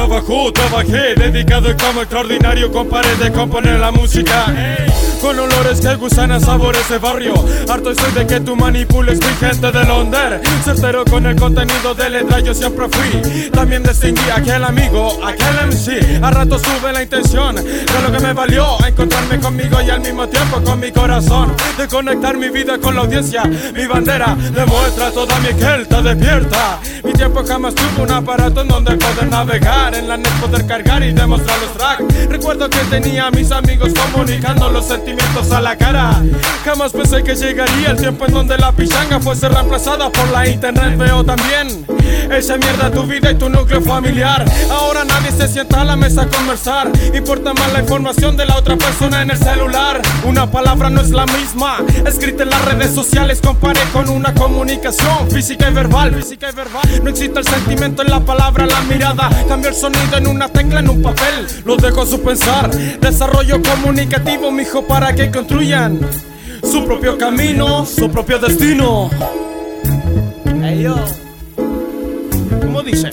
Navajo, trabajé, dedicado al camo extraordinario, comparé de componer la música. Con olores que gusanan sabores de barrio. Harto estoy de que tú manipules mi gente del under. Certero con el contenido de letra yo siempre fui. También distinguí a aquel amigo, aquel MC. A rato sube la intención, de lo que me valió encontrarme conmigo y al mismo tiempo con mi corazón. De conectar mi vida con la audiencia, mi bandera demuestra toda mi esquelta despierta. Mi tiempo jamás tuvo un aparato en donde poder navegar, en la net poder cargar y demostrar los tracks. Recuerdo que tenía a mis amigos comunicando los sentimientos a la cara. Jamás pensé que llegaría el tiempo en donde la pichanga fuese reemplazada por la internet. Veo también esa mierda tu vida y tu núcleo familiar. Ahora nadie se sienta a la mesa a conversar. Importa más la información de la otra persona en el celular. Una palabra no es la misma escrita en las redes sociales, comparé con una comunicación física y verbal, física y verbal. No existe el sentimiento en la palabra, la mirada. Cambio el sonido en una tecla, en un papel. Los dejo su pensar. Desarrollo comunicativo, mijo, para que construyan su propio camino, su propio destino. Hey yo, ¿cómo dice?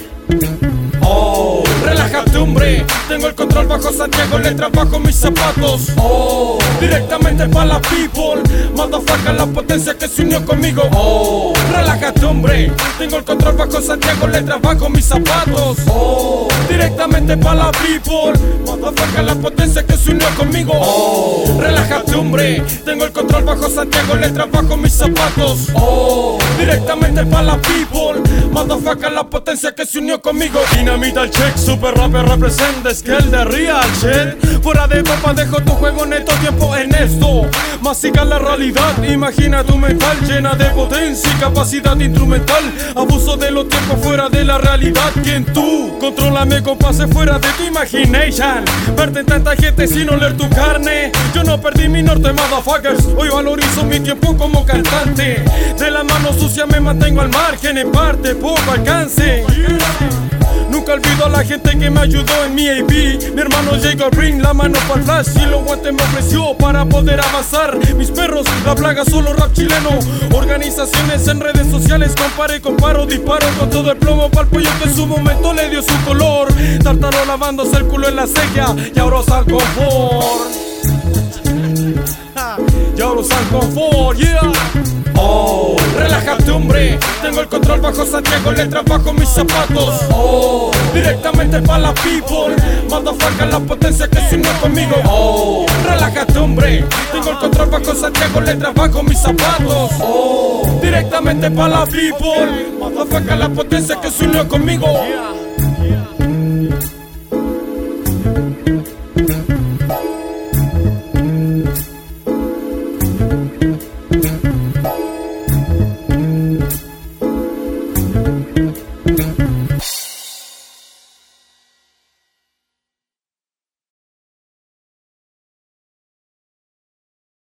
Oh, relájate hombre, tengo el control bajo Santiago, letras bajo mis zapatos. Oh, directamente pa' la people, motherfucker la potencia que se unió conmigo. Oh, relájate hombre, tengo el control bajo Santiago, letras bajo mis zapatos. Oh, directamente pa' la people, motherfucker la potencia que se unió conmigo. Oh, relájate hombre, tengo el control bajo Santiago, letras bajo mis zapatos. Oh, directamente pa' la people, motherfucker la potencia que se unió conmigo. Dinamita el check, super rapper representa, es que el de real shit. Fuera de papa dejo tu juego neto, tiempo en esto. Masica la realidad, imagina tu mental llena de potencia y capacidad instrumental. Abuso de los tiempos fuera de la realidad. ¿Quién tú? Contrólame con pase fuera de tu imagination. Verte en tanta gente sin oler tu carne. Yo no perdí mi norte, motherfuckers. Hoy valorizo mi tiempo como cantante. De la mano sucia me mantengo al margen, en parte poco alcance. Nunca olvido a la gente que me ayudó en mi AP. Mi hermano Jacob Brink, la mano para el flash y los guantes me ofreció para poder avanzar. Mis perros, la plaga, solo rap chileno. Organizaciones en redes sociales, comparo, disparo con todo el plomo pa'l pollo que en su momento le dio su color. Tártaro lavándose el culo en la ceja y ahora usan confort. Y ahora usan confort, yeah. Oh, relájate hombre, tengo el control bajo Santiago, letras bajo mis zapatos. Oh, directamente pa' la people, motherfucker la potencia que se unió conmigo. Oh, relájate hombre, tengo el control bajo Santiago, letras bajo mis zapatos. Oh, directamente pa' la people, motherfucker la potencia que se unió conmigo.